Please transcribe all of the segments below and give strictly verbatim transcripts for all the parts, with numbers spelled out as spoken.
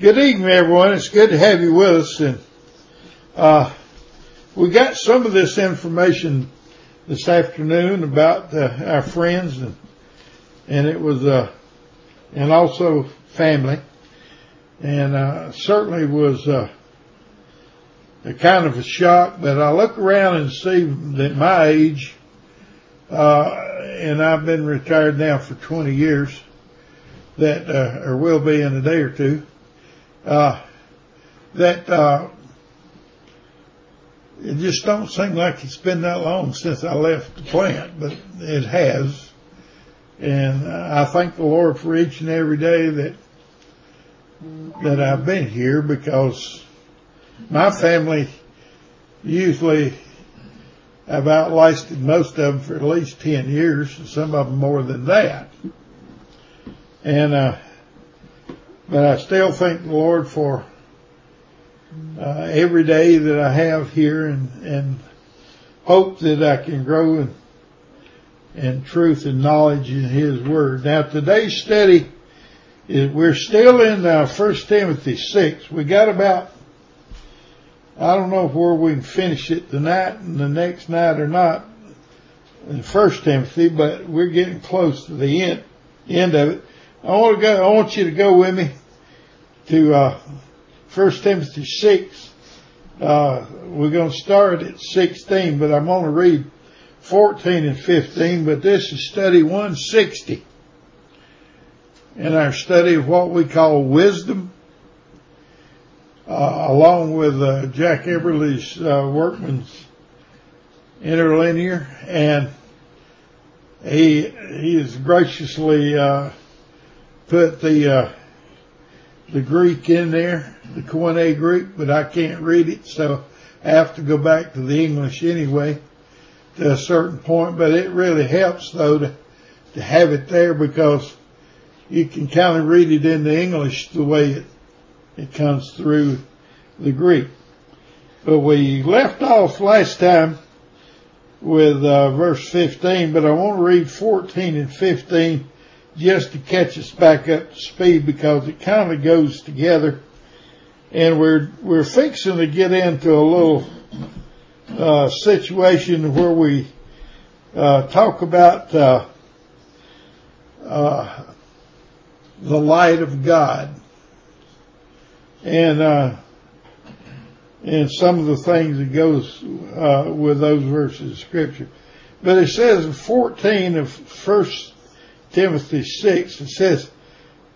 Good evening, everyone. It's good to have you with us. And uh, we got some of this information this afternoon about uh, our friends, and and it was uh, and also family, and uh, certainly was uh, a kind of a shock. But I look around and see that my age, uh, and I've been retired now for twenty years, that uh, or will be in a day or two. Uh, that, uh, it just don't seem like it's been that long since I left the plant, but it has. And I thank the Lord for each and every day that, that I've been here, because my family, usually I've outlasted most of them for at least ten years, and some of them more than that. And, uh, But I still thank the Lord for uh, every day that I have here, and, and hope that I can grow in, in truth and knowledge in His Word. Now, today's study, is we're still in uh, First Timothy six. We got about, I don't know where we can finish it tonight and the next night or not in First Timothy, but we're getting close to the end, end of it. I want to go, I want you to go with me to, uh, First Timothy six. Uh, we're going to start at sixteen, but I'm going to read fourteen and fifteen, but this is study one sixty in our study of what we call wisdom, uh, along with, uh, Jack Eberle's, uh, Workman's Interlinear, and he, he is graciously, uh, put the uh, the Greek in there, the Koine Greek, but I can't read it, so I have to go back to the English anyway to a certain point. But it really helps, though, to, to have it there, because you can kind of read it in the English the way it, it comes through the Greek. But we left off last time with uh, verse fifteen, but I want to read fourteen and fifteen just to catch us back up to speed, because it kind of goes together, and we're we're fixing to get into a little uh situation where we uh talk about uh uh the light of God, and uh and some of the things that goes uh with those verses of Scripture. But it says in fourteen of First Timothy six, it says,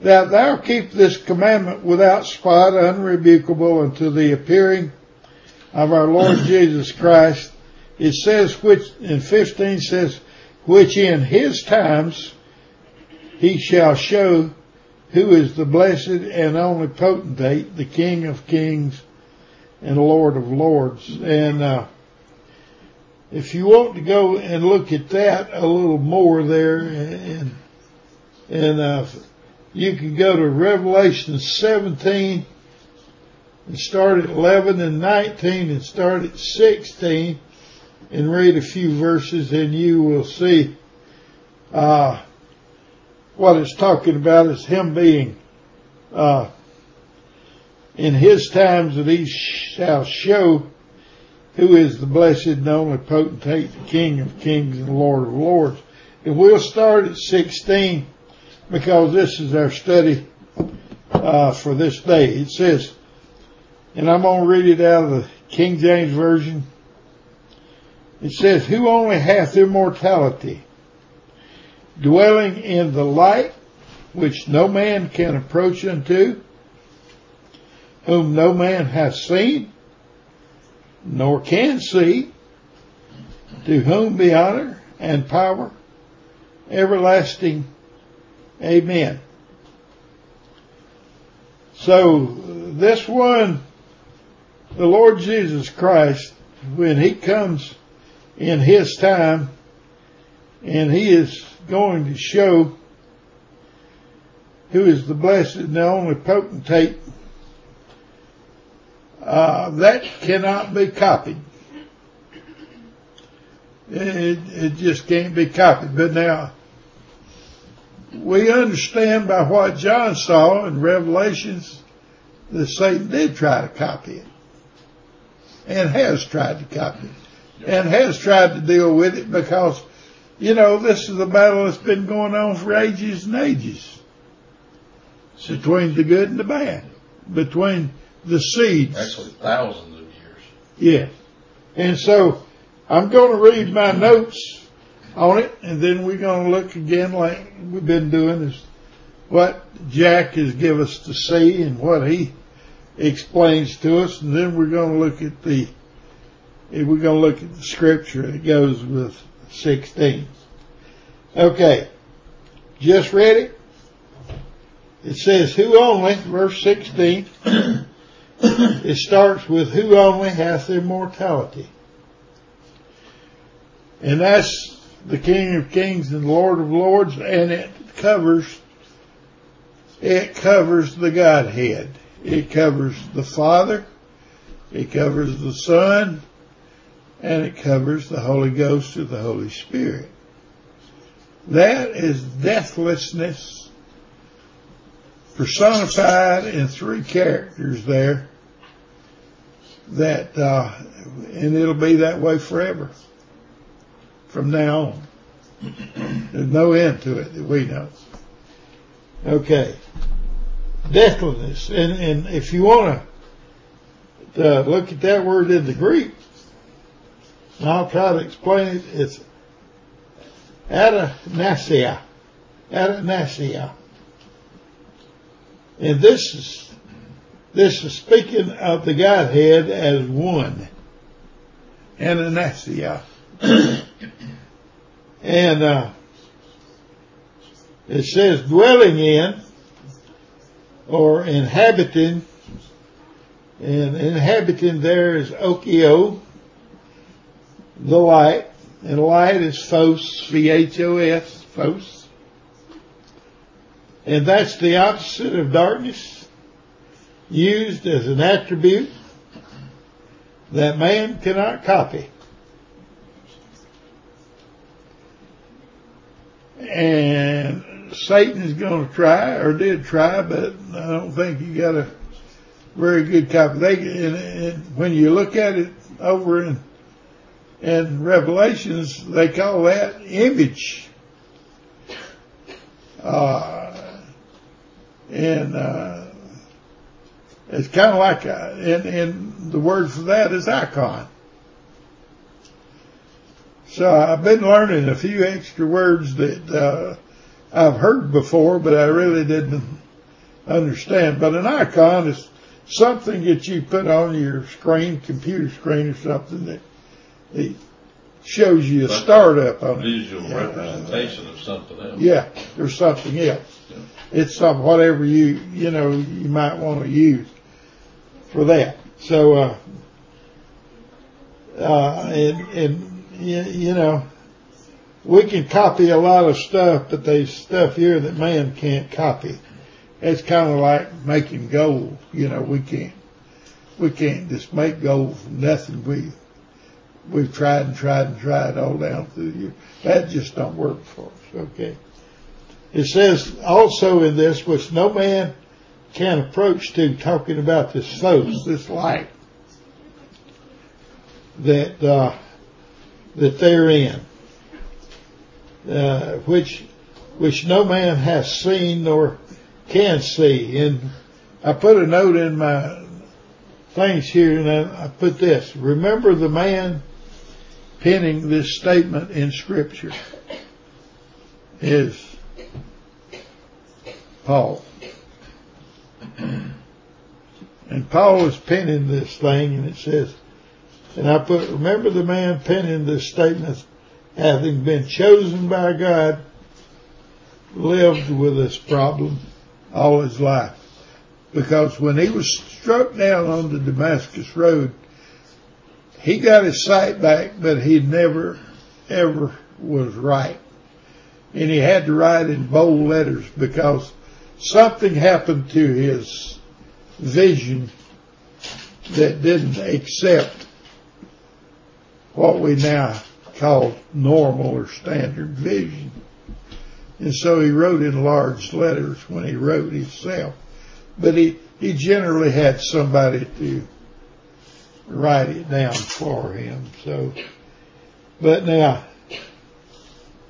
"That thou keep this commandment without spot, unrebukable, unto the appearing of our Lord Jesus Christ." It says, which in fifteen says, "Which in his times he shall show, who is the blessed and only potentate, the King of kings and Lord of lords." And uh if you want to go and look at that a little more there, and And, uh, you can go to Revelation seventeen and start at eleven and nineteen and start at sixteen and read a few verses, and you will see, uh, what it's talking about is him being, uh, in his times that he shall show who is the blessed and only potentate, the King of kings and Lord of lords. And we'll start at sixteen, because this is our study uh for this day. It says, and I'm going to read it out of the King James Version. It says, "Who only hath immortality, dwelling in the light which no man can approach unto, whom no man hath seen, nor can see, to whom be honor and power everlasting. Amen." So this one, the Lord Jesus Christ, when he comes in his time, and he is going to show who is the blessed and the only potentate, uh, that cannot be copied. It, it just can't be copied. But now, we understand by what John saw in Revelations that Satan did try to copy it, and has tried to copy it, and has tried to deal with it, because, you know, this is a battle that's been going on for ages and ages. It's between the good and the bad, between the seeds. Actually, thousands of years. Yeah. And so I'm going to read my notes on it, and then we're going to look again like we've been doing is what Jack has given us to see and what he explains to us, and then we're going to look at the we're going to look at the scripture that goes with sixteen. Okay, just read it. It says, "Who only," verse sixteen. It starts with "who only hath immortality." And that's the King of Kings and Lord of Lords, and it covers it covers the Godhead. It covers the Father, it covers the Son, and it covers the Holy Ghost or the Holy Spirit. That is deathlessness personified in three characters there. That uh, and it'll be that way forever. From now on. There's no end to it that we know. Okay. Deathlessness. And, and if you want to look at that word in the Greek, and I'll try to explain it, it's atanasia. Atanasia. And this is, this is speaking of the Godhead as one. Atanasia. And uh, it says dwelling in or inhabiting, and inhabiting there is okio, the light, and light is phos, P H O S, phos. And that's the opposite of darkness, used as an attribute that man cannot copy. And Satan is going to try, or did try, but I don't think he got a very good copy. They, and, and when you look at it over in, in Revelations, they call that image. Uh, and uh, it's kind of like, a, and, and the word for that is icon. So I've been learning a few extra words that uh, I've heard before, but I really didn't understand. But an icon is something that you put on your screen, computer screen or something, that it shows you a startup on it. Visual representation uh, of something else. Yeah, or something else. Yeah. It's some whatever you you know you might want to use for that. So uh, uh, and and. You, you know, we can copy a lot of stuff, but there's stuff here that man can't copy. It's kind of like making gold. You know, we can't, we can't just make gold from nothing. We, we've tried and tried and tried all down through the years. That just don't work for us. Okay. It says also in this, which no man can approach to, talking about this phos, this light that, uh, that they're in, uh, which which no man has seen nor can see. And I put a note in my things here, and I, I put this: remember the man penning this statement in Scripture is Paul. And Paul is penning this thing, and it says, and I put, remember the man penning this statement, having been chosen by God, lived with this problem all his life. Because when he was struck down on the Damascus road, he got his sight back, but he never, ever was right. And he had to write in bold letters because something happened to his vision that didn't accept what we now call normal or standard vision. And so he wrote in large letters when he wrote himself. But he, he generally had somebody to write it down for him. So, but now,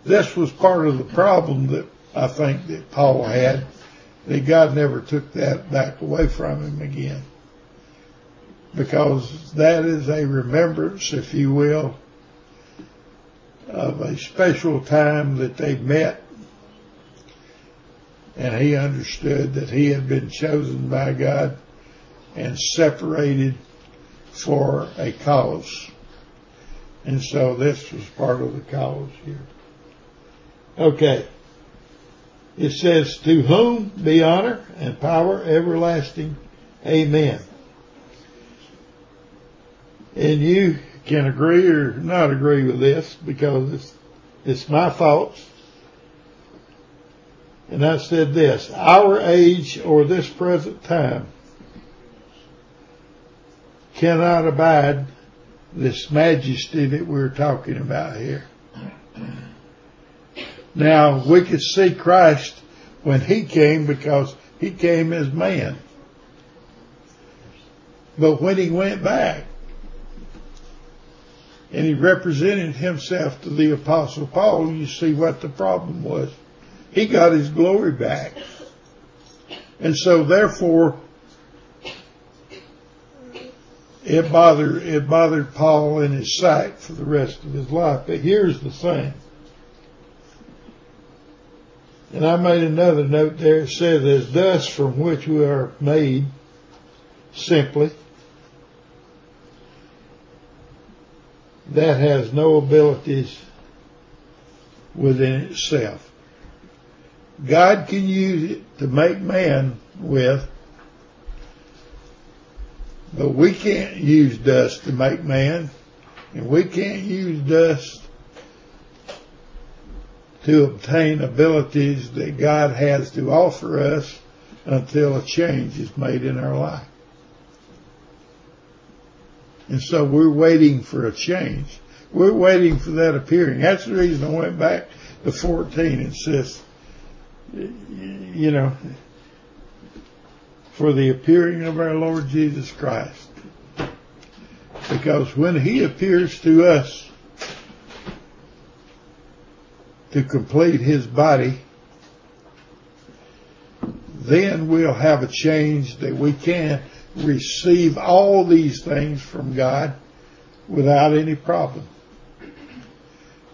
this was part of the problem that I think that Paul had, that God never took that back away from him again. Because that is a remembrance, if you will, of a special time that they met. And he understood that he had been chosen by God and separated for a cause. And so this was part of the cause here. Okay. It says, to whom be honor and power everlasting. Amen. And you can agree or not agree with this, because it's, it's my thoughts. And I said this, our age or this present time cannot abide this majesty that we're talking about here. Now, we could see Christ when he came, because he came as man. But when he went back, and he represented himself to the Apostle Paul, you see what the problem was. He got his glory back. And so therefore, it bothered, it bothered Paul in his sight for the rest of his life. But here's the thing. And I made another note there. It says, as dust from which we are made, simply, that has no abilities within itself. God can use it to make man with, but we can't use dust to make man, and we can't use dust to obtain abilities that God has to offer us until a change is made in our life. And so we're waiting for a change. We're waiting for that appearing. That's the reason I went back to fourteen and says, you know, for the appearing of our Lord Jesus Christ. Because when he appears to us to complete his body, then we'll have a change that we can receive all these things from God without any problem.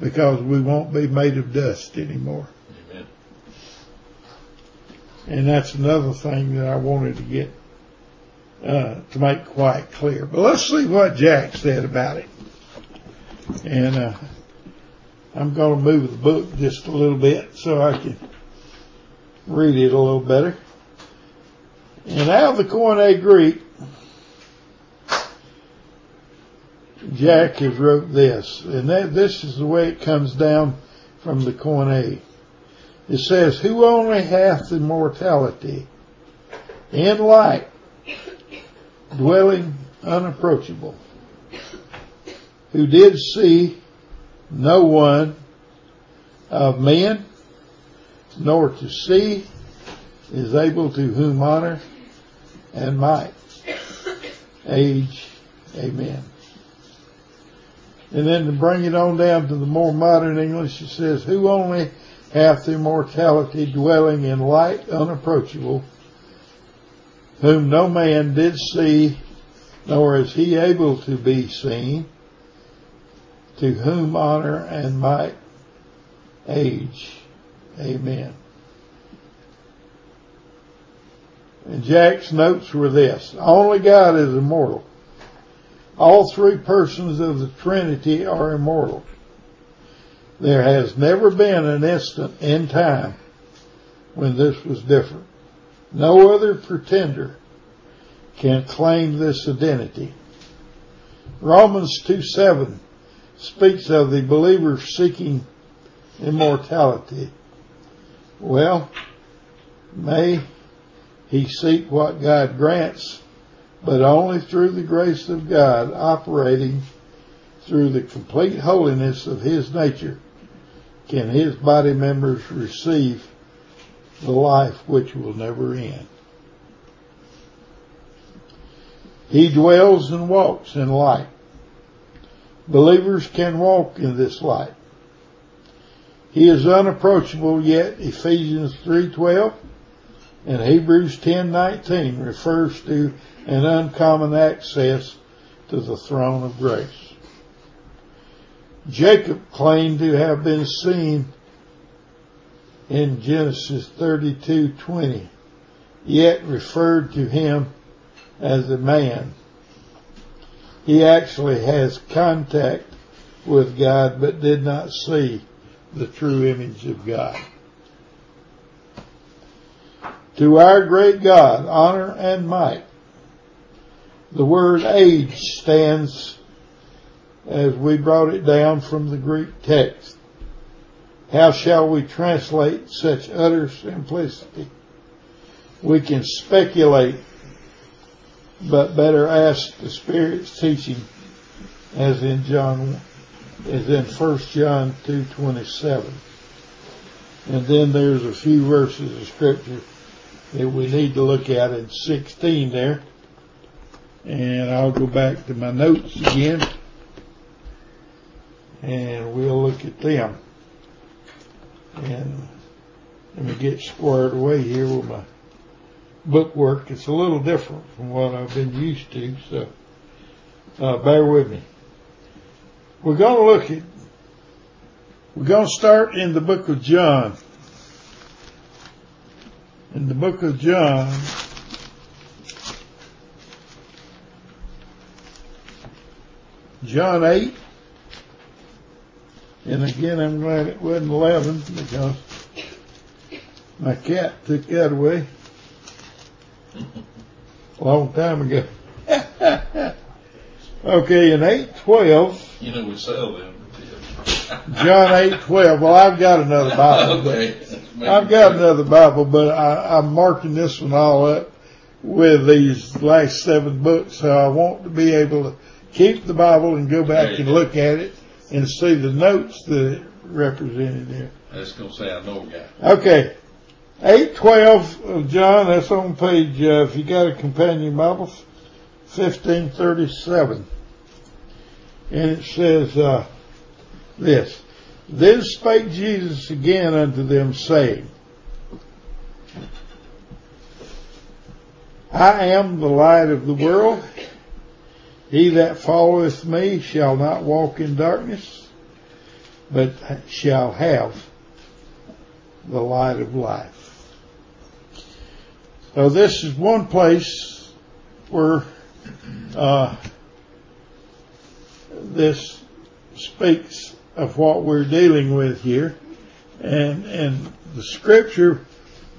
Because we won't be made of dust anymore. And that's another thing that I wanted to get, uh, to make quite clear. But let's see what Jack said about it. And, uh, I'm going to move the book just a little bit so I can read it a little better. And out of the Koine Greek, Jack has wrote this. And that, this is the way it comes down from the Koine. It says, who only hath immortality in light, dwelling unapproachable, who did see no one of men, nor to see, is able to whom honor and might, age, amen. And then to bring it on down to the more modern English, it says, who only hath immortality dwelling in light unapproachable, whom no man did see, nor is he able to be seen, to whom honor and might, age, amen. And Jack's notes were this. Only God is immortal. All three persons of the Trinity are immortal. There has never been an instant in time when this was different. No other pretender can claim this identity. Romans two seven speaks of the believer seeking immortality. Well, may he seek what God grants, but only through the grace of God operating through the complete holiness of his nature can his body members receive the life which will never end. He dwells and walks in light. Believers can walk in this light. He is unapproachable, yet Ephesians three twelve and Hebrews ten nineteen refers to an uncommon access to the throne of grace. Jacob claimed to have been seen in Genesis thirty-two twenty, yet referred to him as a man. He actually has contact with God but did not see the true image of God. To our great God, honor and might. The word age stands as we brought it down from the Greek text. How shall we translate such utter simplicity? We can speculate, but better ask the Spirit's teaching, as in John is in First John two twenty-seven. And then there's a few verses of Scripture that we need to look at in sixteen there. And I'll go back to my notes again, and we'll look at them. And let me get squared away here with my book work. It's a little different from what I've been used to, so uh, bear with me. We're going to look at, we're going to start in the book of John. In the book of John, John eight, and again I'm glad it wasn't eleven because my cat took that away a long time ago. Okay, in eight twelve. You know we sell them. John eight twelve. Well, I've got another Bible. Okay. I've got another Bible, but I, I'm marking this one all up with these last seven books, so I want to be able to keep the Bible and go back and go. Look at it and see the notes that it represented there. That's going to say I know a guy. Okay. eight twelve of John, that's on page, uh, if you got a companion Bible, fifteen thirty-seven. And it says uh, this. Then spake Jesus again unto them, saying, I am the light of the world. He that followeth me shall not walk in darkness, but shall have the light of life. So this is one place where uh, this speaks of what we're dealing with here. And and the Scripture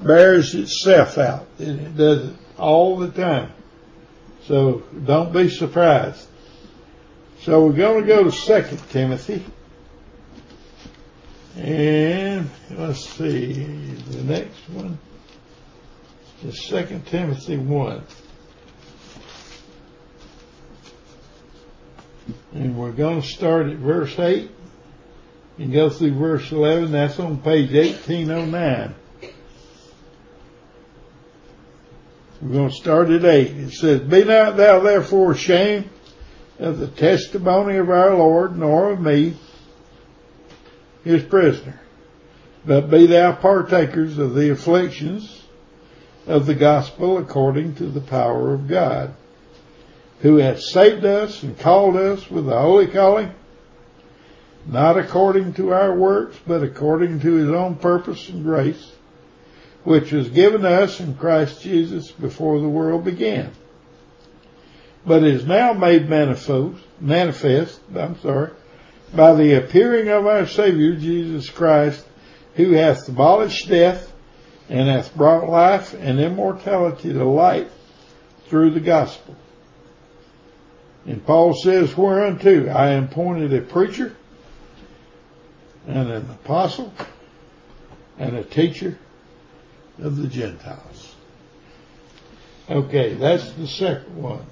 bears itself out. And it does it all the time. So don't be surprised. So we're going to go to Second Timothy. And let's see, the next one. It's Second Timothy one. And we're going to start at verse eight and go through verse eleven. That's on page eighteen oh nine. We're going to start at eight. It says, Be not thou therefore ashamed of the testimony of our Lord, nor of me, his prisoner, but be thou partakers of the afflictions of the gospel according to the power of God, who hath saved us and called us with a holy calling, not according to our works, but according to his own purpose and grace, which was given us in Christ Jesus before the world began, but is now made manifest, manifest, I'm sorry, by the appearing of our Savior Jesus Christ, who hath abolished death, and hath brought life and immortality to light through the gospel. And Paul says, Whereunto I am appointed a preacher, and an apostle, and a teacher of the Gentiles. Okay, that's the second one.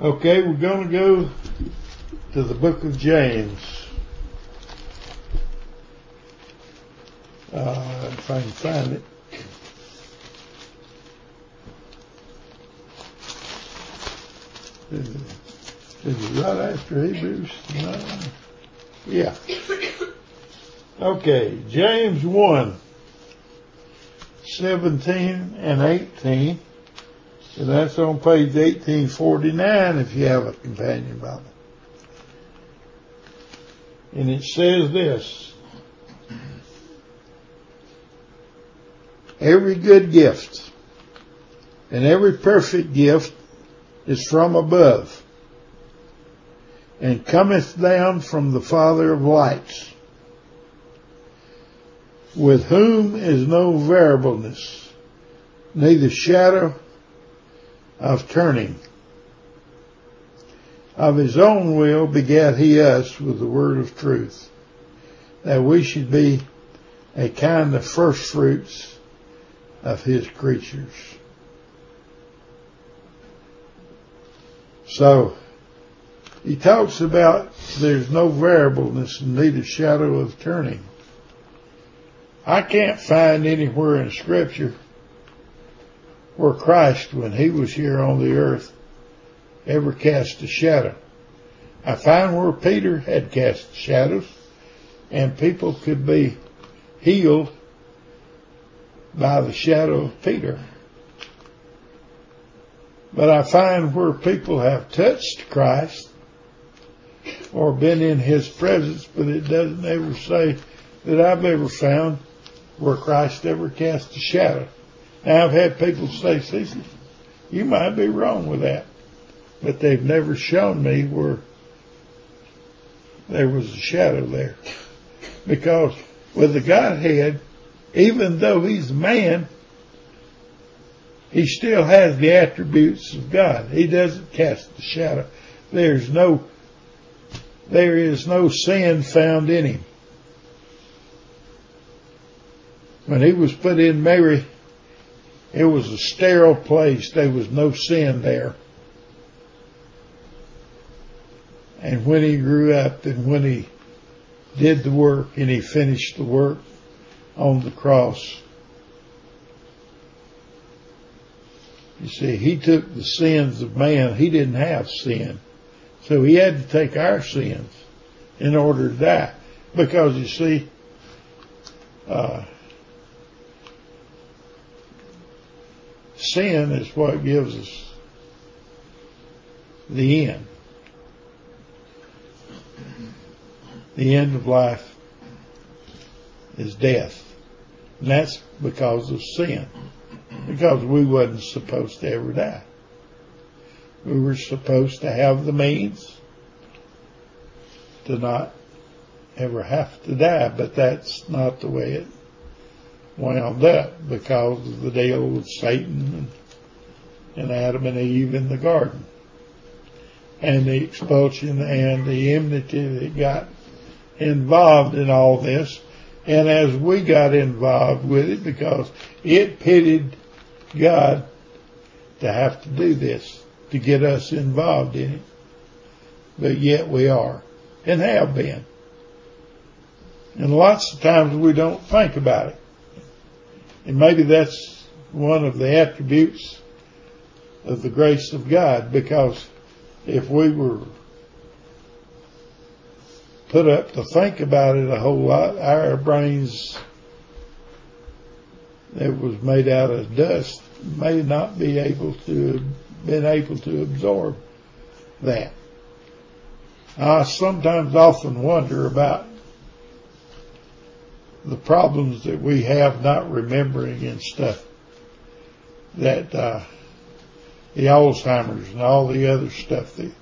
Okay, we're going to go to the book of James. Uh, if I can find it. Is it right after Hebrews? No. Yeah. Okay, James one, seventeen and eighteen. And that's on page eighteen forty-nine if you have a companion Bible. And it says this. Every good gift and every perfect gift is from above and cometh down from the Father of lights, with whom is no variableness, neither shadow of turning. Of his own will begat he us with the word of truth, that we should be a kind of first fruits of his creatures. So, he talks about there's no variableness and neither shadow of turning. I can't find anywhere in Scripture where Christ, when he was here on the earth, ever cast a shadow. I find where Peter had cast shadows, and people could be healed by the shadow of Peter. But I find where people have touched Christ or been in his presence, but it doesn't ever say that I've ever found where Christ ever cast a shadow. Now, I've had people say, Cecil, you might be wrong with that, but they've never shown me where there was a shadow there. Because with the Godhead, even though he's man, he still has the attributes of God. He doesn't cast the shadow. There's no, there is no sin found in him. When he was put in Mary, it was a sterile place. There was no sin there. And when he grew up and when he did the work and he finished the work on the cross, you see, he took the sins of man. He didn't have sin. So he had to take our sins in order to die. Because, you see, uh, sin is what gives us the end. The end of life is death. And that's because of sin. Because we wasn't supposed to ever die. We were supposed to have the means to not ever have to die. But that's not the way it wound up, because of the deal with Satan and Adam and Eve in the garden, and the expulsion and the enmity that got involved in all this, and as we got involved with it, because it pitted God to have to do this, to get us involved in it. But yet we are, and have been. And lots of times we don't think about it. And maybe that's one of the attributes of the grace of God, because if we were put up to think about it a whole lot, our brains that was made out of dust may not be able to have been able to absorb that. I sometimes often wonder about the problems that we have not remembering and stuff, that uh the Alzheimer's and all the other stuff that,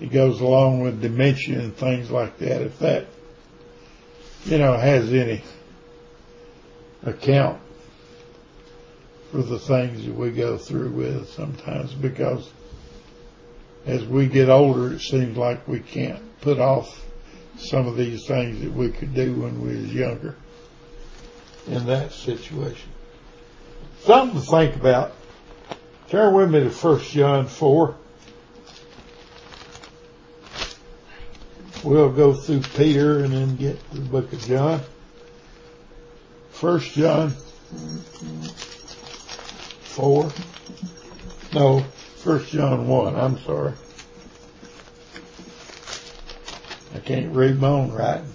that goes along with dementia and things like that, if that, you know, has any account for the things that we go through with sometimes, because as we get older, it seems like we can't put off some of these things that we could do when we was younger. In that situation, something to think about. Turn with me to First John four. We'll go through Peter and then get to the book of John. First John four. No, First John one. I'm sorry. I can't read my own writing.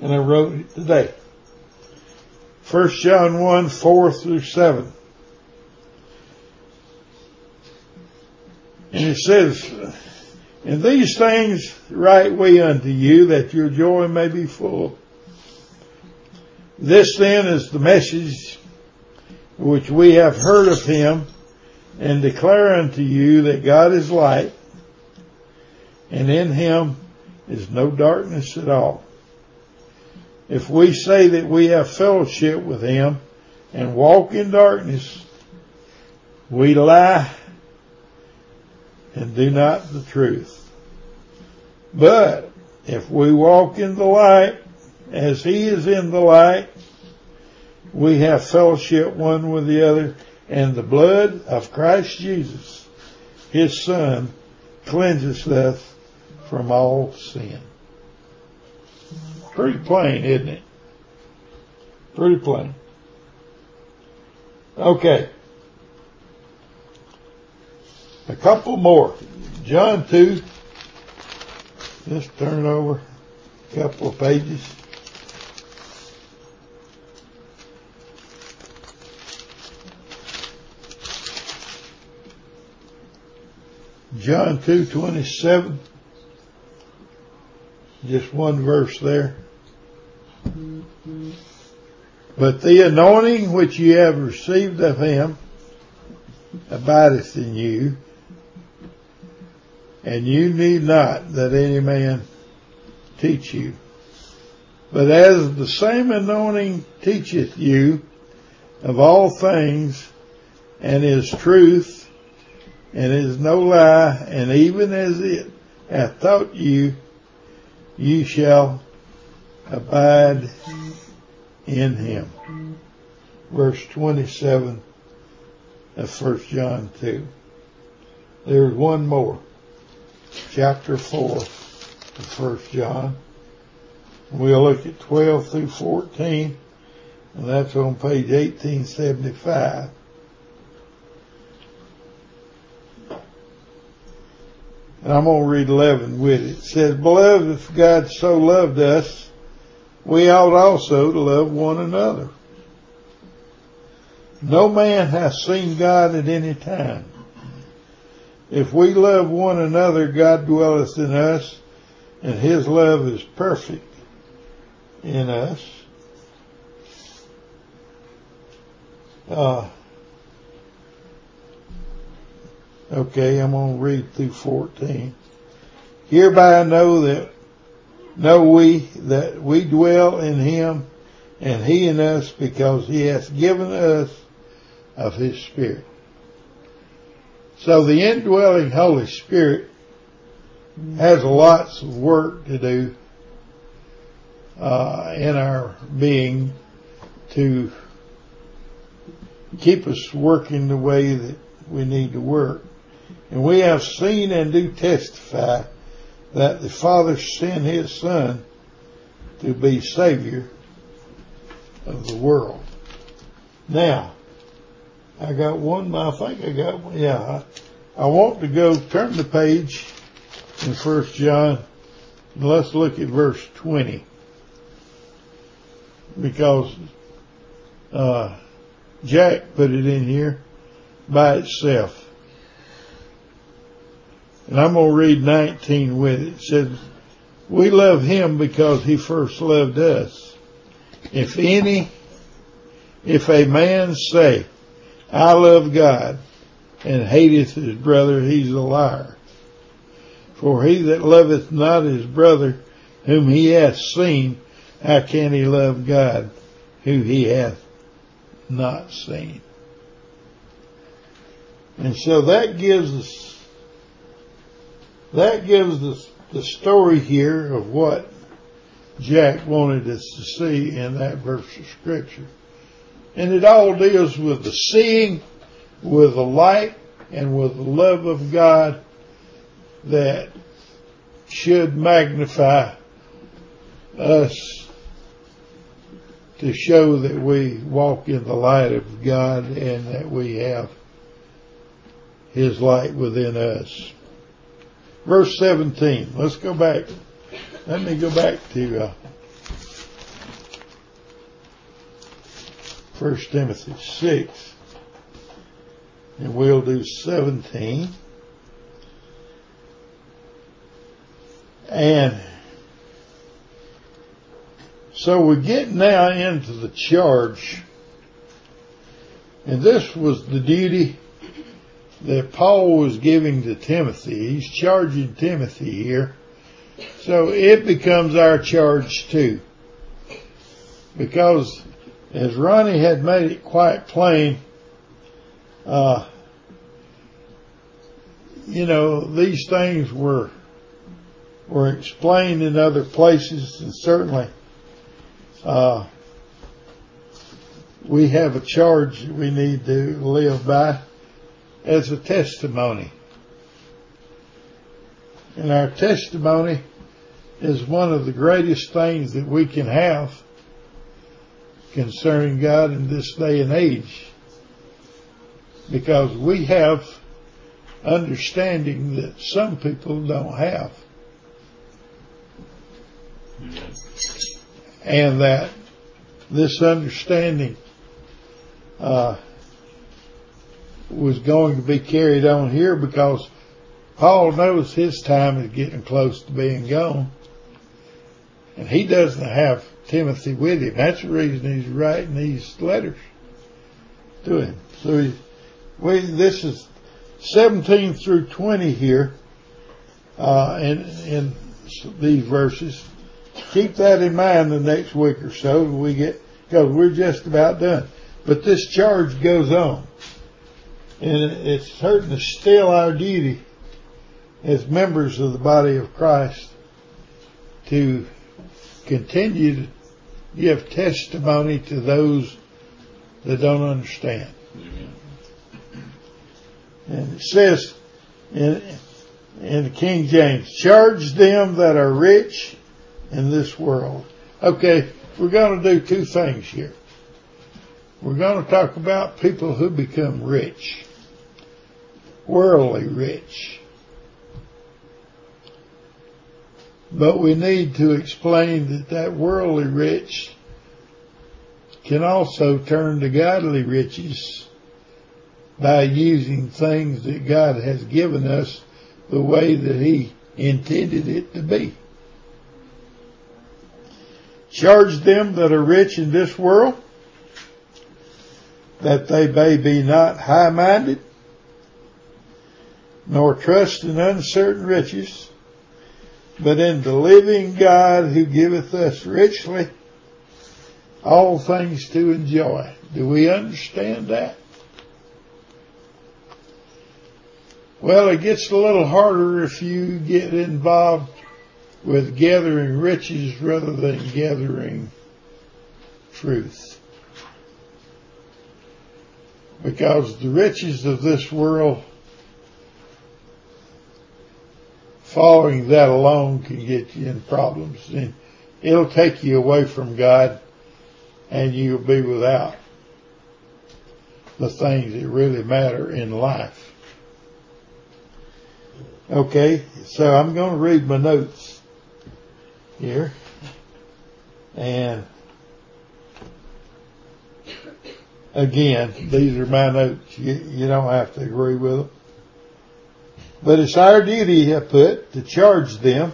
And I wrote it today. First John one, four through seven. And it says, "And these things write we unto you, that your joy may be full. This then is the message which we have heard of him, and declare unto you, that God is light, and in him is no darkness at all. If we say that we have fellowship with him, and walk in darkness, we lie and do not the truth. But if we walk in the light, as he is in the light, we have fellowship one with the other, and the blood of Christ Jesus, his Son, cleanseth us from all sin." Pretty plain, isn't it? Pretty plain. Okay. A couple more. John two. Just turn over a couple of pages. John two, twenty-seven. Just one verse there. "But the anointing which ye have received of him abideth in you, and you need not that any man teach you. But as the same anointing teacheth you of all things, and is truth, and is no lie, and even as it hath taught you, you shall abide in him." Verse twenty-seven of First John two. There's one more. Chapter four of First John. We'll look at twelve through fourteen, and that's on page eighteen seventy-five. And I'm going to read eleven with it. It says, "Beloved, if God so loved us, we ought also to love one another. No man hath seen God at any time. If we love one another, God dwelleth in us, and his love is perfect in us." Uh, okay, I'm going to read through fourteen. "Hereby know that know we that we dwell in him, and he in us, because he hath given us of his Spirit." So the indwelling Holy Spirit has lots of work to do uh, in our being to keep us working the way that we need to work. "And we have seen and do testify that the Father sent his Son to be Savior of the world." Now, I got one. I think I got one. Yeah. I, I want to go turn the page in First John. And let's look at verse twenty. Because uh, Jack put it in here by itself. And I'm going to read nineteen with it. It says, "We love him because he first loved us. If any, if a man say, I love God, and hateth his brother, he's a liar. For he that loveth not his brother, whom he hath seen, how can he love God, who he hath not seen?" And so that gives us, that gives us the story here of what Jack wanted us to see in that verse of Scripture. And it all deals with the seeing, with the light, and with the love of God that should magnify us to show that we walk in the light of God and that we have his light within us. Verse seventeen. Let's go back Let me go back to uh, First Timothy six, and we'll do seventeen. And so we get now into the charge, and this was the duty that Paul was giving to Timothy. He's charging Timothy here. So it becomes our charge too. Because as Ronnie had made it quite plain, uh, you know, these things were were explained in other places, and certainly uh, we have a charge that we need to live by as a testimony. And our testimony is one of the greatest things that we can have concerning God in this day and age, because we have understanding that some people don't have. And that this understanding uh, was going to be carried on here, because Paul knows his time is getting close to being gone. And he doesn't have Timothy with him. That's the reason he's writing these letters to him. So he, we, this is seventeen through twenty here uh, in, in these verses. Keep that in mind the next week or so, we get, because we're just about done. But this charge goes on. And it's certainly still our duty as members of the body of Christ to continue to give testimony to those that don't understand. Amen. And it says in, in the King James, charge them that are rich in this world. Okay, we're going to do two things here. We're going to talk about people who become rich, worldly rich. But we need to explain that that worldly rich can also turn to godly riches by using things that God has given us the way that He intended it to be. Charge them that are rich in this world, that they may be not high-minded, nor trust in uncertain riches, but in the living God who giveth us richly all things to enjoy. Do we understand that? Well, it gets a little harder if you get involved with gathering riches rather than gathering truth. Because the riches of this world, following that alone can get you in problems. And it'll take you away from God, and you'll be without the things that really matter in life. Okay, so I'm going to read my notes here, and again, these are my notes. You, you don't have to agree with them, but it's our duty, I put, to charge them,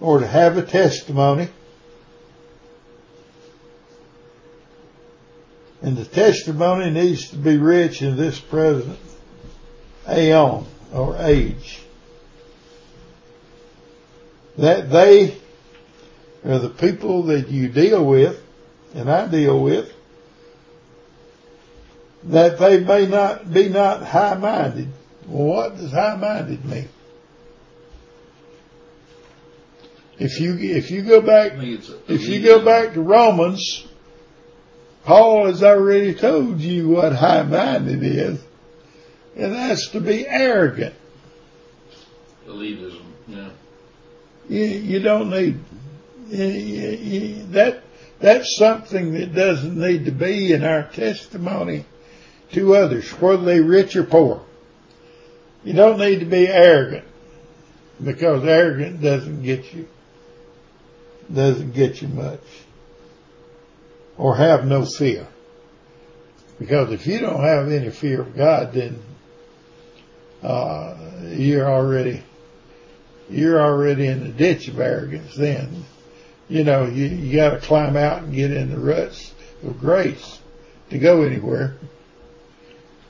or to have a testimony, and the testimony needs to be rich in this present aeon or age, that they are the people that you deal with, and I deal with, that they may not be not high-minded. Well, what does high-minded mean? If you if you go back if you go back to Romans, Paul has already told you what high-minded is, and that's to be arrogant. Elitism, yeah. You, you don't need, you, you, you, that, that's something that doesn't need to be in our testimony to others, whether they're rich or poor. You don't need to be arrogant, because arrogant doesn't get you doesn't get you much. Or have no fear. Because if you don't have any fear of God, then uh, you're already you're already in the ditch of arrogance then. You know, you, you got to climb out and get in the ruts of grace to go anywhere.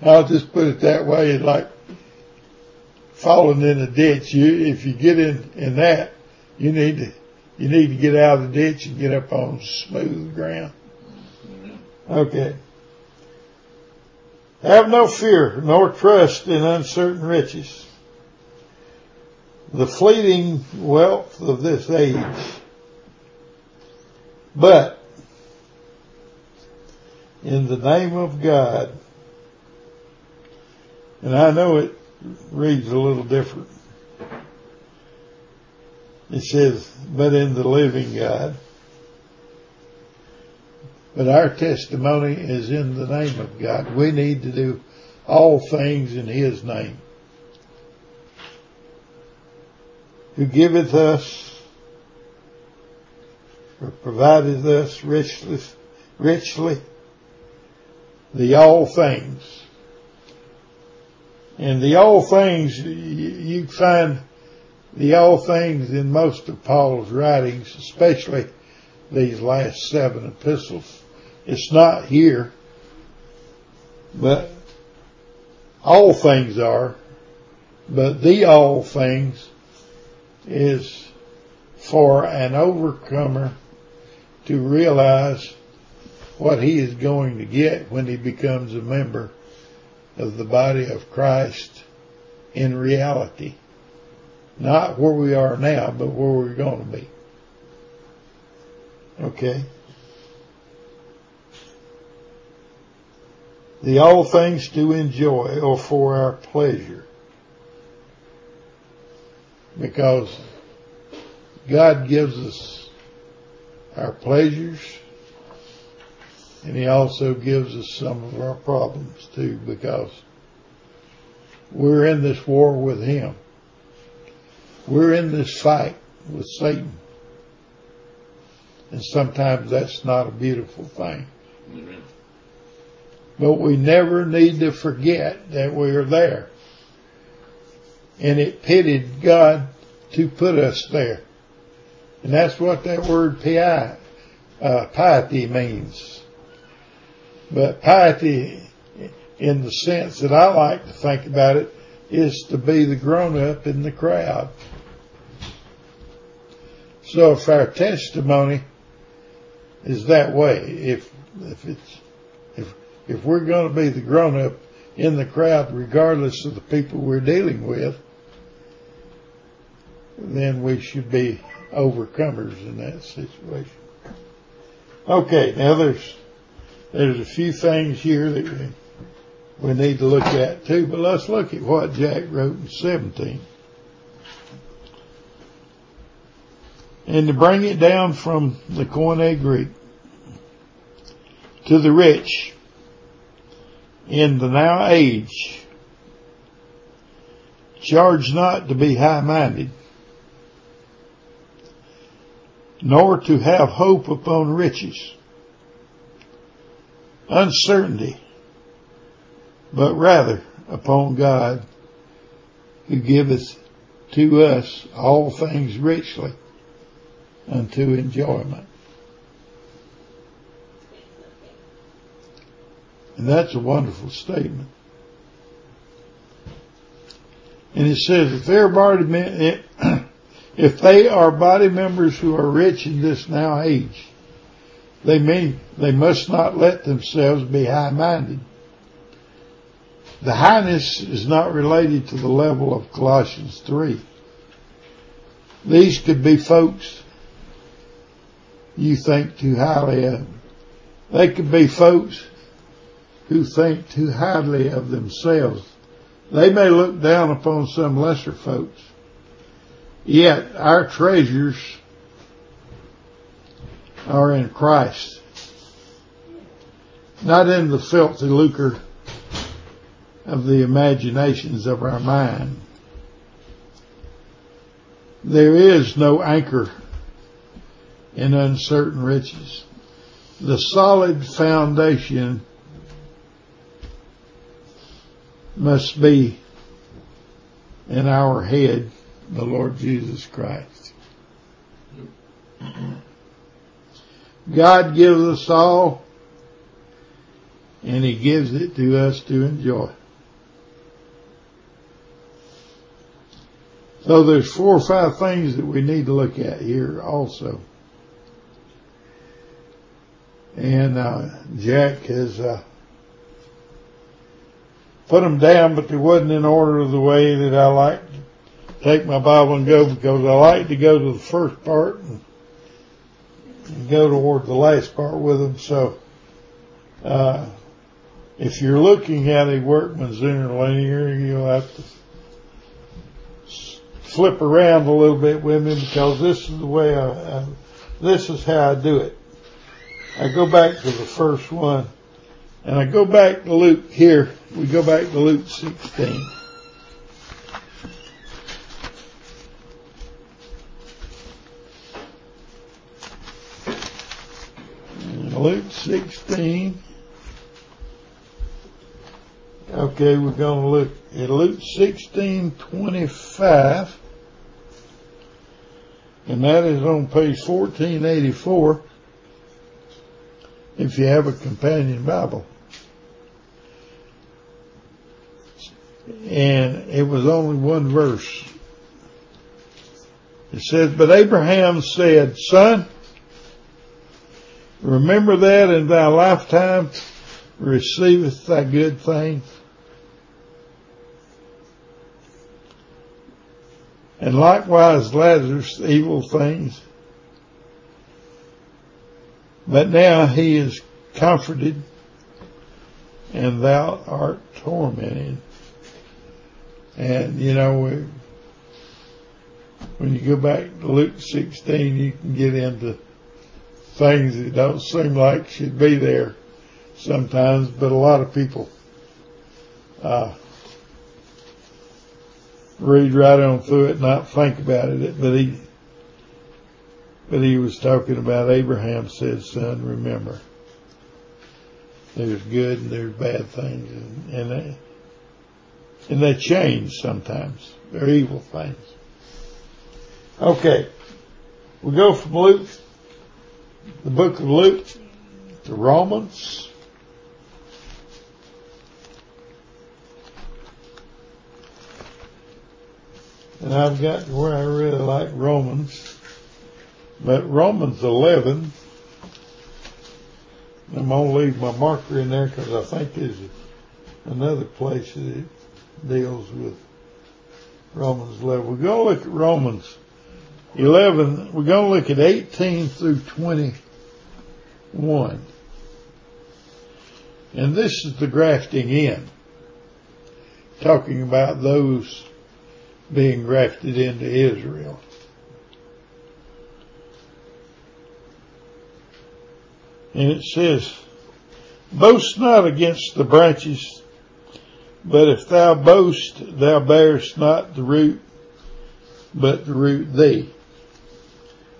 I'll just put it that way. It's like falling in a ditch. You, if you get in, in that, you need to you need to get out of the ditch and get up on smooth ground. Okay. Have no fear, nor trust in uncertain riches, the fleeting wealth of this age, but in the name of God. And I know it reads a little different. It says, but in the living God. But our testimony is in the name of God. We need to do all things in His name, who giveth us, or provideth us richly, richly the all things. And the all things, you find the all things in most of Paul's writings, especially these last seven epistles. It's not here, but all things are. But the all things is for an overcomer to realize what he is going to get when he becomes a member of the body of Christ in reality. Not where we are now, but where we're going to be. Okay. The all things to enjoy, or for our pleasure. Because God gives us our pleasures, and He also gives us some of our problems too, because we're in this war with Him. We're in this fight with Satan. And sometimes that's not a beautiful thing. Amen. But we never need to forget that we are there. And it pitted God to put us there. And that's what that word pi, uh, piety means. But piety, in the sense that I like to think about it, is to be the grown-up in the crowd. So if our testimony is that way, if if it's if if we're going to be the grown up in the crowd, regardless of the people we're dealing with, then we should be overcomers in that situation. Okay, now there's there's a few things here that we, we need to look at too, but let's look at what Jack wrote in seventeen. And to bring it down from the Koine Greek, to the rich in the now age, charge not to be high-minded, nor to have hope upon riches, uncertainty, but rather upon God, who giveth to us all things richly, unto enjoyment. And that's a wonderful statement. And it says, if they're body men, if they are body members who are rich in this now age, they mean they must not let themselves be high-minded. The highness is not related to the level of Colossians three. These could be folks you think too highly of. They could be folks who think too highly of themselves. They may look down upon some lesser folks. Yet our treasures are in Christ, not in the filthy lucre of the imaginations of our mind. There is no anchor and uncertain riches. The solid foundation must be in our head, the Lord Jesus Christ. God gives us all, and He gives it to us to enjoy. So there's four or five things that we need to look at here also. And uh, Jack has uh, put them down, but they wasn't in order of the way that I like to take my Bible and go, because I like to go to the first part and, and go toward the last part with them. So uh, if you're looking at a Workman's Interlinear, you'll have to flip around a little bit with me, because this is the way I, I this is how I do it. I go back to the first one, and I go back to Luke here. We go back to Luke sixteen. Luke sixteen. Okay, we're going to look at Luke sixteen twenty-five. And that is on page fourteen eighty-four, if you have a companion Bible. And it was only one verse. It says, "But Abraham said, Son, remember that in thy lifetime receiveth thy good thing, and likewise Lazarus evil things. But now he is comforted, and thou art tormented." And, you know, we, when you go back to Luke sixteen, you can get into things that don't seem like should be there sometimes, but a lot of people uh read right on through it, not think about it. But he, but he was talking about Abraham said, "Son, remember." There's good and there's bad things, and, and they and they change sometimes. They're evil things. Okay, we go from Luke, the book of Luke, to Romans. And I've got to where I really like Romans. But Romans eleven, I'm going to leave my marker in there because I think there's another place that it deals with Romans eleven. We're going to look at Romans eleven. We're going to look at eighteen through twenty-one. And this is the grafting in, talking about those being grafted into Israel. And it says, "Boast not against the branches, but if thou boast, thou bearest not the root, but the root thee."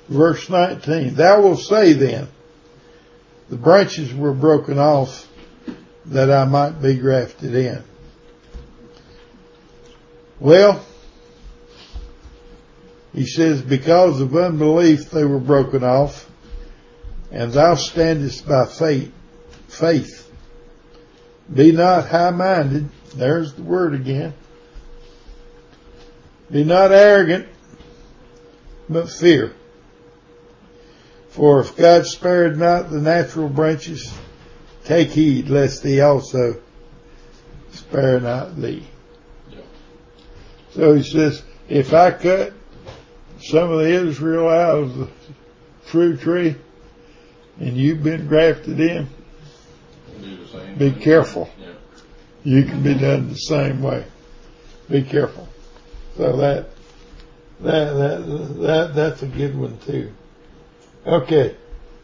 Verse nineteen, "Thou wilt say then, the branches were broken off, that I might be grafted in." Well, he says, "Because of unbelief they were broken off, and thou standest by faith. Faith. Be not high-minded." There's the word again. "Be not arrogant, but fear. For if God spared not the natural branches, take heed lest He also spare not thee." Yeah. So he says, if I cut some of the Israel out of the fruit tree, and you've been grafted in, be thing. careful. Yeah. You can be done the same way. Be careful. So that that that that that's a good one too. Okay.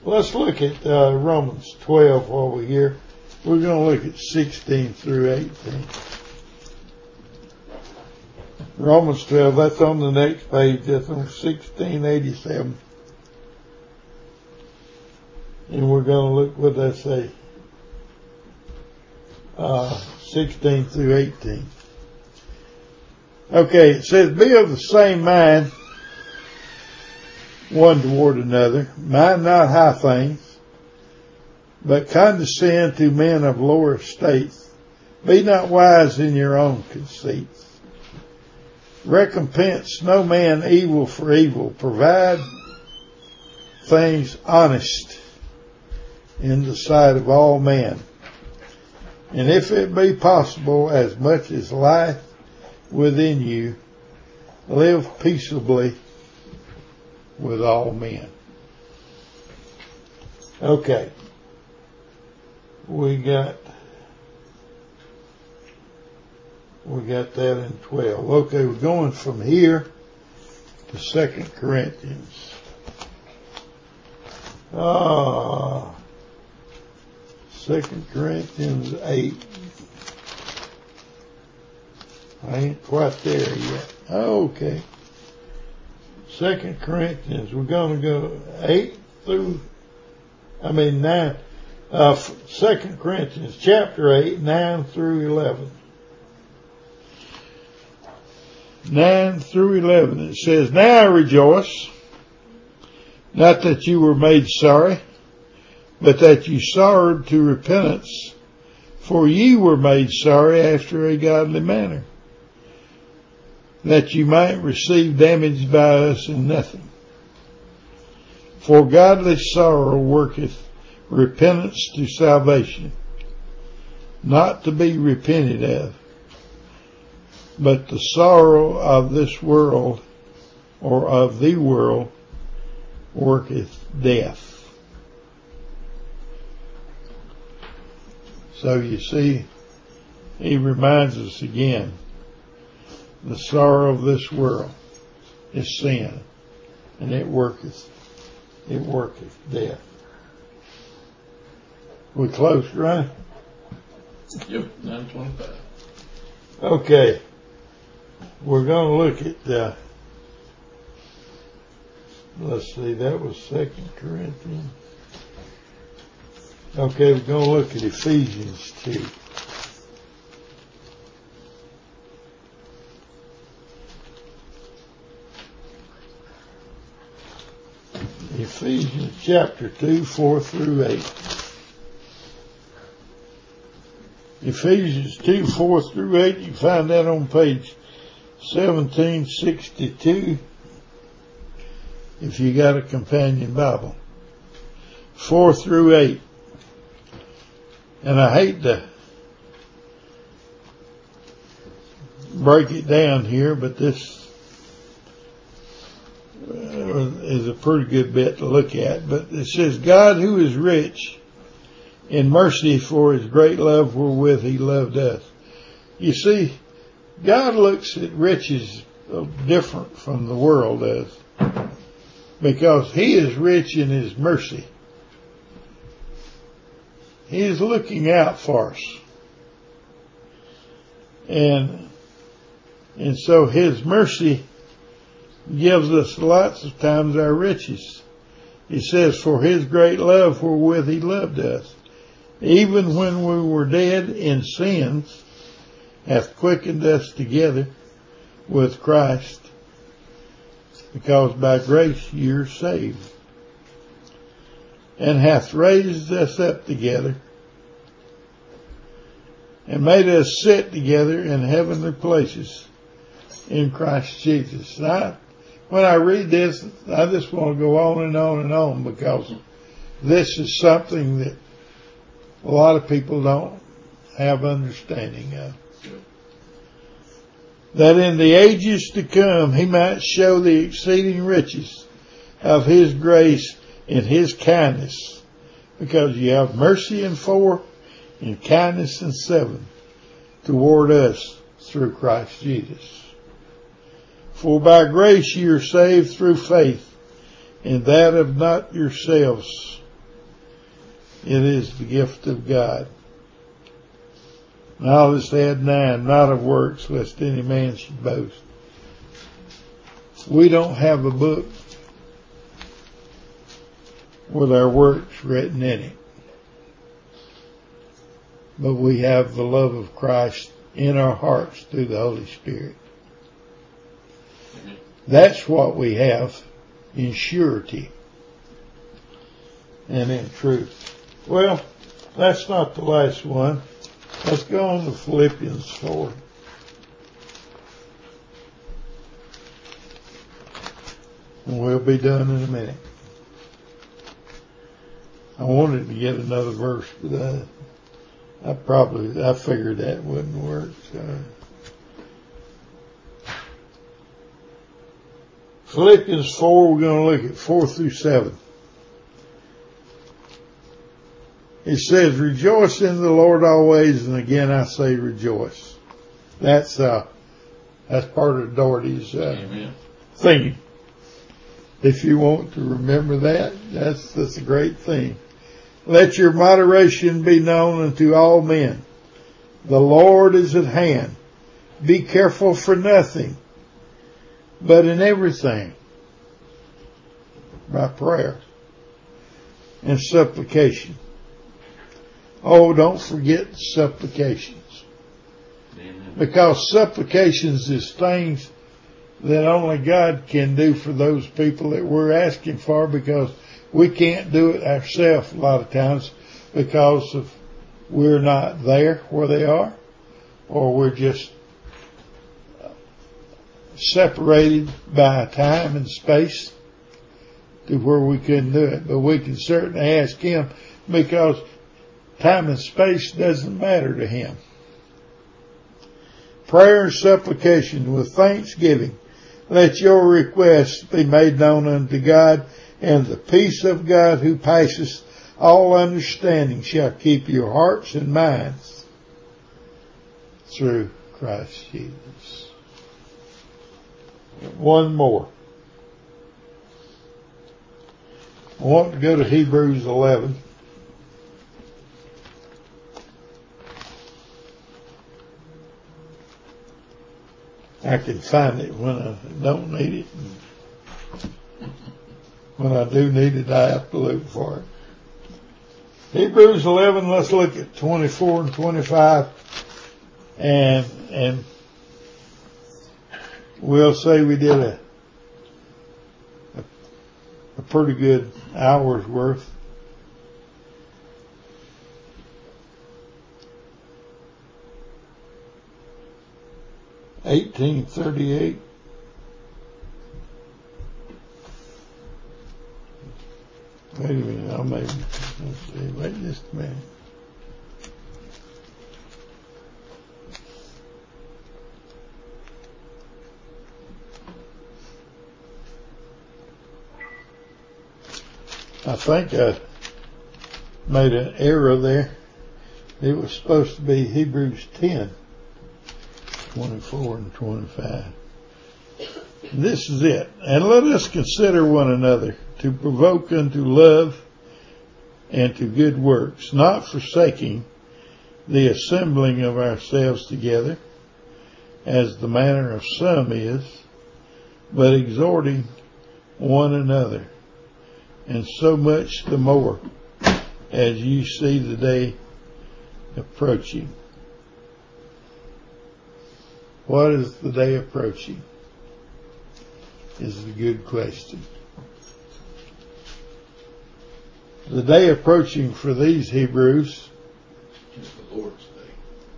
Let's look at uh, Romans twelve while we're here. We're going to look at sixteen through eighteen. Romans twelve, that's on the next page. That's on sixteen eighty-seven. And we're going to look what they say. Uh, sixteen through eighteen. Okay, it says, be of the same mind one toward another. Mind not high things, but condescend to men of lower estate. Be not wise in your own conceits. Recompense no man evil for evil. Provide things honest in the sight of all men. And if it be possible, as much as life within you, live peaceably with all men. Okay. We got... We got that in twelve. Okay, we're going from here to Second Corinthians. Ah, Second Corinthians eight. I ain't quite there yet. Okay. Second Corinthians. We're going to go eight through, I mean nine. Uh, Second Corinthians chapter eight, nine through eleven. nine through eleven, it says, now I rejoice, not that you were made sorry, but that you sorrowed to repentance, for ye were made sorry after a godly manner, that you might receive damage by us in nothing. For godly sorrow worketh repentance to salvation, not to be repented of, but the sorrow of this world, or of the world, worketh death. So you see, he reminds us again, the sorrow of this world is sin, and it worketh, it worketh death. We close, right? Yep, nine twenty-five. Okay. We're going to look at, uh, let's see, that was Second Corinthians. Okay, we're going to look at Ephesians two. Ephesians chapter two, four through eight. Ephesians two, four through eight, you find that on page seventeen sixty-two, if you got a companion Bible. four through eight. And I hate to break it down here, but this is a pretty good bit to look at. But it says, God, who is rich in mercy for his great love wherewith he loved us. You see, God looks at riches different from the world does, because he is rich in his mercy. He is looking out for us. And, and so his mercy gives us lots of times our riches. He says, for his great love wherewith he loved us, even when we were dead in sins, hath quickened us together with Christ, because by grace you're saved, and hath raised us up together, and made us sit together in heavenly places in Christ Jesus. I, when I read this, I just want to go on and on and on, because this is something that a lot of people don't have understanding of. That in the ages to come he might show the exceeding riches of his grace and his kindness, because you have mercy in four and kindness in seven toward us through Christ Jesus. For by grace you are saved through faith, and that of not yourselves. It is the gift of God. Now let's add nine, not of works, lest any man should boast. We don't have a book with our works written in it. But we have the love of Christ in our hearts through the Holy Spirit. That's what we have in surety and in truth. Well, that's not the last one. Let's go on to Philippians four. And we'll be done in a minute. I wanted to get another verse, but I, I probably, I figured that wouldn't work. So. Philippians four, we're going to look at four through seven. It says, rejoice in the Lord always, and again I say rejoice. That's uh, that's part of Doherty's uh, theme. If you want to remember that, that's, that's a great theme. Let your moderation be known unto all men. The Lord is at hand. Be careful for nothing, but in everything, by prayer and supplication. Oh, don't forget supplications. Amen. Because supplications is things that only God can do for those people that we're asking for, because we can't do it ourselves a lot of times because of we're not there where they are, or we're just separated by time and space to where we couldn't do it. But we can certainly ask Him, because time and space doesn't matter to Him. Prayer and supplication with thanksgiving. Let your requests be made known unto God, and the peace of God who passeth all understanding shall keep your hearts and minds through Christ Jesus. One more. I want to go to Hebrews eleven. I can find it when I don't need it. When I do need it, I have to look for it. Hebrews eleven, let's look at twenty-four and twenty-five. And, and we'll say we did a, a, a pretty good hour's worth. eighteen thirty-eight. Wait a minute, I'll make, let's see, wait just a minute. I think I made an error there. It was supposed to be Hebrews ten. twenty-four and twenty-five. This is it. And let us consider one another to provoke unto love and to good works, not forsaking the assembling of ourselves together, as the manner of some is, but exhorting one another, and so much the more as you see the day approaching. What is the day approaching? Is the good question. The day approaching for these Hebrews is the Lord's day.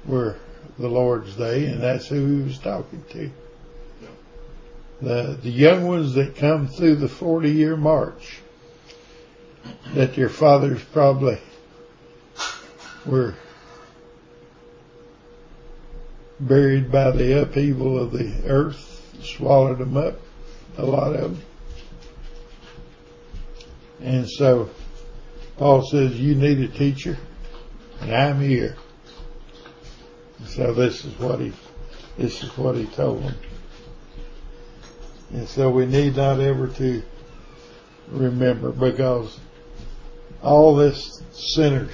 Were the Lord's day, and that's who he was talking to. Yeah. The the young ones that come through the forty year march that their fathers probably were buried by the upheaval of the earth, swallowed them up, a lot of them. And so Paul says, you need a teacher, and I'm here. So this is what he, this is what he told them. And so we need not ever to remember, because all this sinners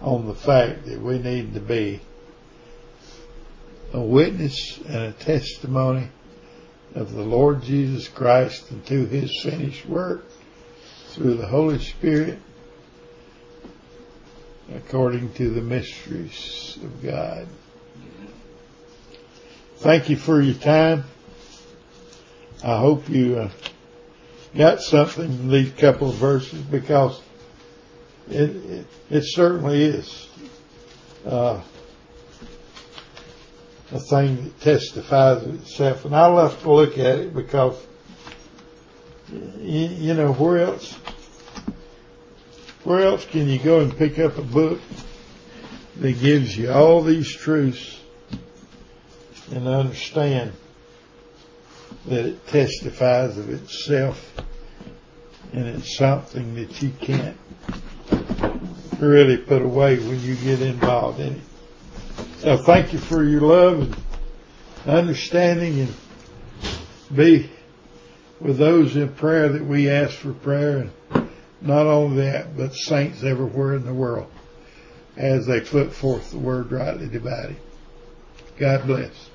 on the fact that we need to be a witness and a testimony of the Lord Jesus Christ and to his finished work through the Holy Spirit according to the mysteries of God. Thank you for your time. I hope you uh, got something from these couple of verses, because it it, it certainly is uh, a thing that testifies itself. And I love to look at it because, you, you know, where else, where else can you go and pick up a book that gives you all these truths and understand that it testifies of itself, and it's something that you can't really put away when you get involved in it. So thank you for your love and understanding, and be with those in prayer that we ask for prayer, and not only that, but saints everywhere in the world as they put forth the word rightly divided. God bless.